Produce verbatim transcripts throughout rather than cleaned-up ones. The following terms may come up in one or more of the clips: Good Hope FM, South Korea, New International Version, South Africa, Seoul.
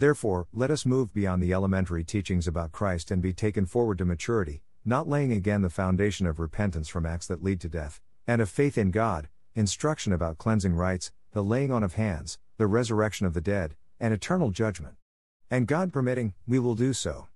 Therefore, let us move beyond the elementary teachings about Christ and be taken forward to maturity, not laying again the foundation of repentance from acts that lead to death, and of faith in God, instruction about cleansing rites, the laying on of hands, the resurrection of the dead, and eternal judgment. And God permitting, we will do so.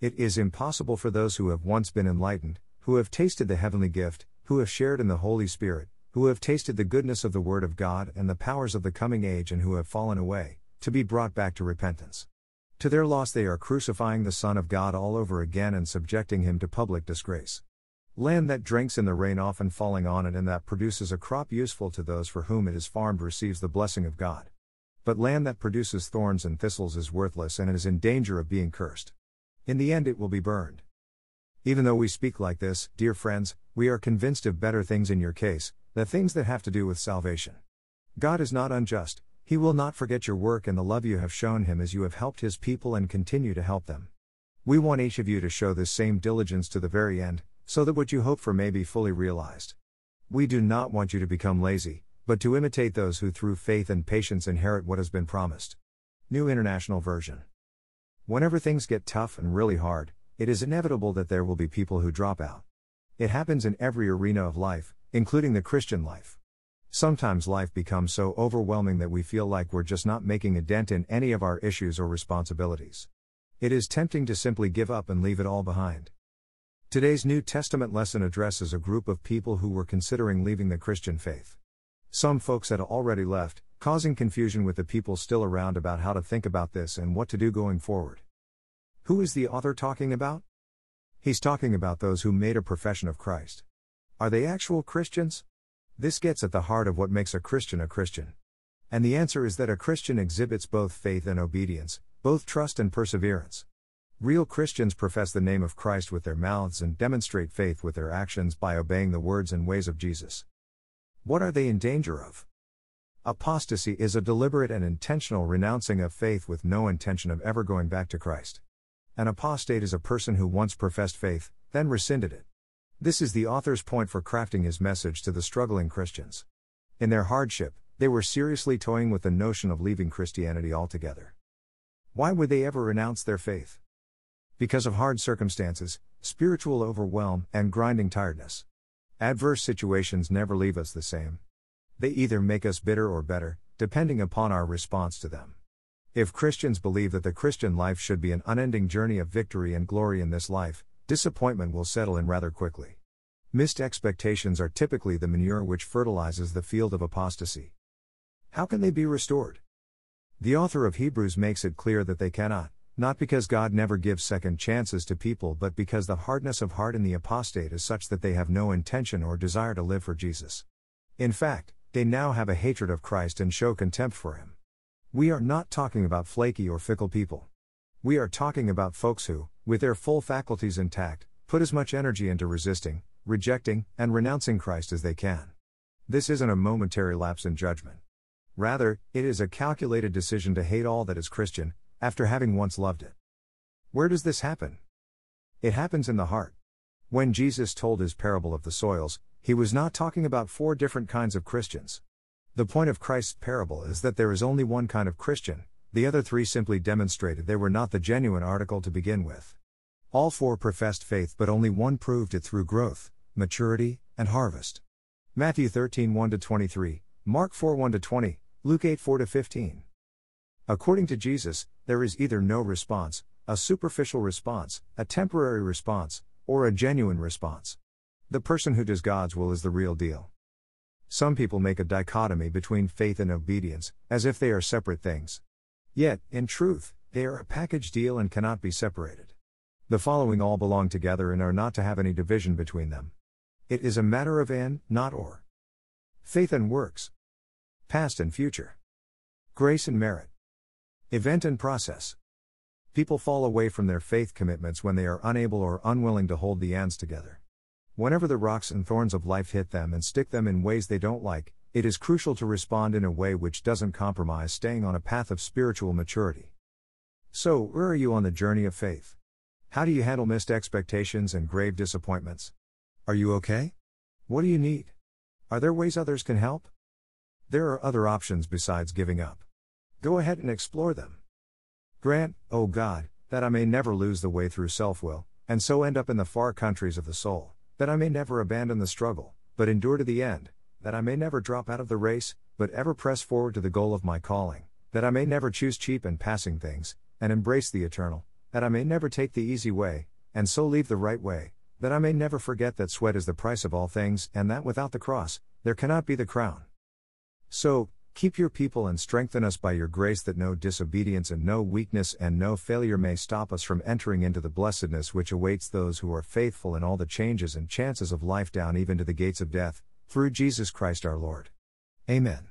It is impossible for those who have once been enlightened, who have tasted the heavenly gift, who have shared in the Holy Spirit, who have tasted the goodness of the Word of God and the powers of the coming age and who have fallen away, to be brought back to repentance. To their loss they are crucifying the Son of God all over again and subjecting him to public disgrace. Land that drinks in the rain often falling on it and that produces a crop useful to those for whom it is farmed receives the blessing of God. But land that produces thorns and thistles is worthless and it is in danger of being cursed. In the end it will be burned. Even though we speak like this, dear friends, we are convinced of better things in your case, the things that have to do with salvation. God is not unjust, He will not forget your work and the love you have shown Him as you have helped His people and continue to help them. We want each of you to show this same diligence to the very end, so that what you hope for may be fully realized. We do not want you to become lazy, but to imitate those who through faith and patience inherit what has been promised. New International Version. Whenever things get tough and really hard, it is inevitable that there will be people who drop out. It happens in every arena of life, including the Christian life. Sometimes life becomes so overwhelming that we feel like we're just not making a dent in any of our issues or responsibilities. It is tempting to simply give up and leave it all behind. Today's New Testament lesson addresses a group of people who were considering leaving the Christian faith. Some folks had already left, causing confusion with the people still around about how to think about this and what to do going forward. Who is the author talking about? He's talking about those who made a profession of Christ. Are they actual Christians? This gets at the heart of what makes a Christian a Christian. And the answer is that a Christian exhibits both faith and obedience, both trust and perseverance. Real Christians profess the name of Christ with their mouths and demonstrate faith with their actions by obeying the words and ways of Jesus. What are they in danger of? Apostasy is a deliberate and intentional renouncing of faith with no intention of ever going back to Christ. An apostate is a person who once professed faith, then rescinded it. This is the author's point for crafting his message to the struggling Christians. In their hardship, they were seriously toying with the notion of leaving Christianity altogether. Why would they ever renounce their faith? Because of hard circumstances, spiritual overwhelm, and grinding tiredness. Adverse situations never leave us the same. They either make us bitter or better, depending upon our response to them. If Christians believe that the Christian life should be an unending journey of victory and glory in this life, disappointment will settle in rather quickly. Missed expectations are typically the manure which fertilizes the field of apostasy. How can they be restored? The author of Hebrews makes it clear that they cannot, not because God never gives second chances to people but because the hardness of heart in the apostate is such that they have no intention or desire to live for Jesus. In fact, they now have a hatred of Christ and show contempt for Him. We are not talking about flaky or fickle people. We are talking about folks who, with their full faculties intact, put as much energy into resisting, rejecting, and renouncing Christ as they can. This isn't a momentary lapse in judgment. Rather, it is a calculated decision to hate all that is Christian, after having once loved it. Where does this happen? It happens in the heart. When Jesus told his parable of the soils, he was not talking about four different kinds of Christians. The point of Christ's parable is that there is only one kind of Christian, the other three simply demonstrated they were not the genuine article to begin with. All four professed faith but only one proved it through growth, maturity, and harvest. Matthew thirteen one to twenty-three, Mark four one to twenty, Luke eight four to fifteen. According to Jesus, there is either no response, a superficial response, a temporary response, or a genuine response. The person who does God's will is the real deal. Some people make a dichotomy between faith and obedience, as if they are separate things. Yet, in truth, they are a package deal and cannot be separated. The following all belong together and are not to have any division between them. It is a matter of and, not or. Faith and works. Past and future. Grace and merit. Event and process. People fall away from their faith commitments when they are unable or unwilling to hold the ends together. Whenever the rocks and thorns of life hit them and stick them in ways they don't like, it is crucial to respond in a way which doesn't compromise staying on a path of spiritual maturity. So, where are you on the journey of faith? How do you handle missed expectations and grave disappointments? Are you okay? What do you need? Are there ways others can help? There are other options besides giving up. Go ahead and explore them. Grant, O God, that I may never lose the way through self-will, and so end up in the far countries of the soul, that I may never abandon the struggle, but endure to the end, that I may never drop out of the race, but ever press forward to the goal of my calling, that I may never choose cheap and passing things, and embrace the eternal, that I may never take the easy way, and so leave the right way, that I may never forget that sweat is the price of all things, and that without the cross, there cannot be the crown. So, keep your people and strengthen us by your grace, that no disobedience and no weakness and no failure may stop us from entering into the blessedness which awaits those who are faithful in all the changes and chances of life, down even to the gates of death, through Jesus Christ our Lord. Amen.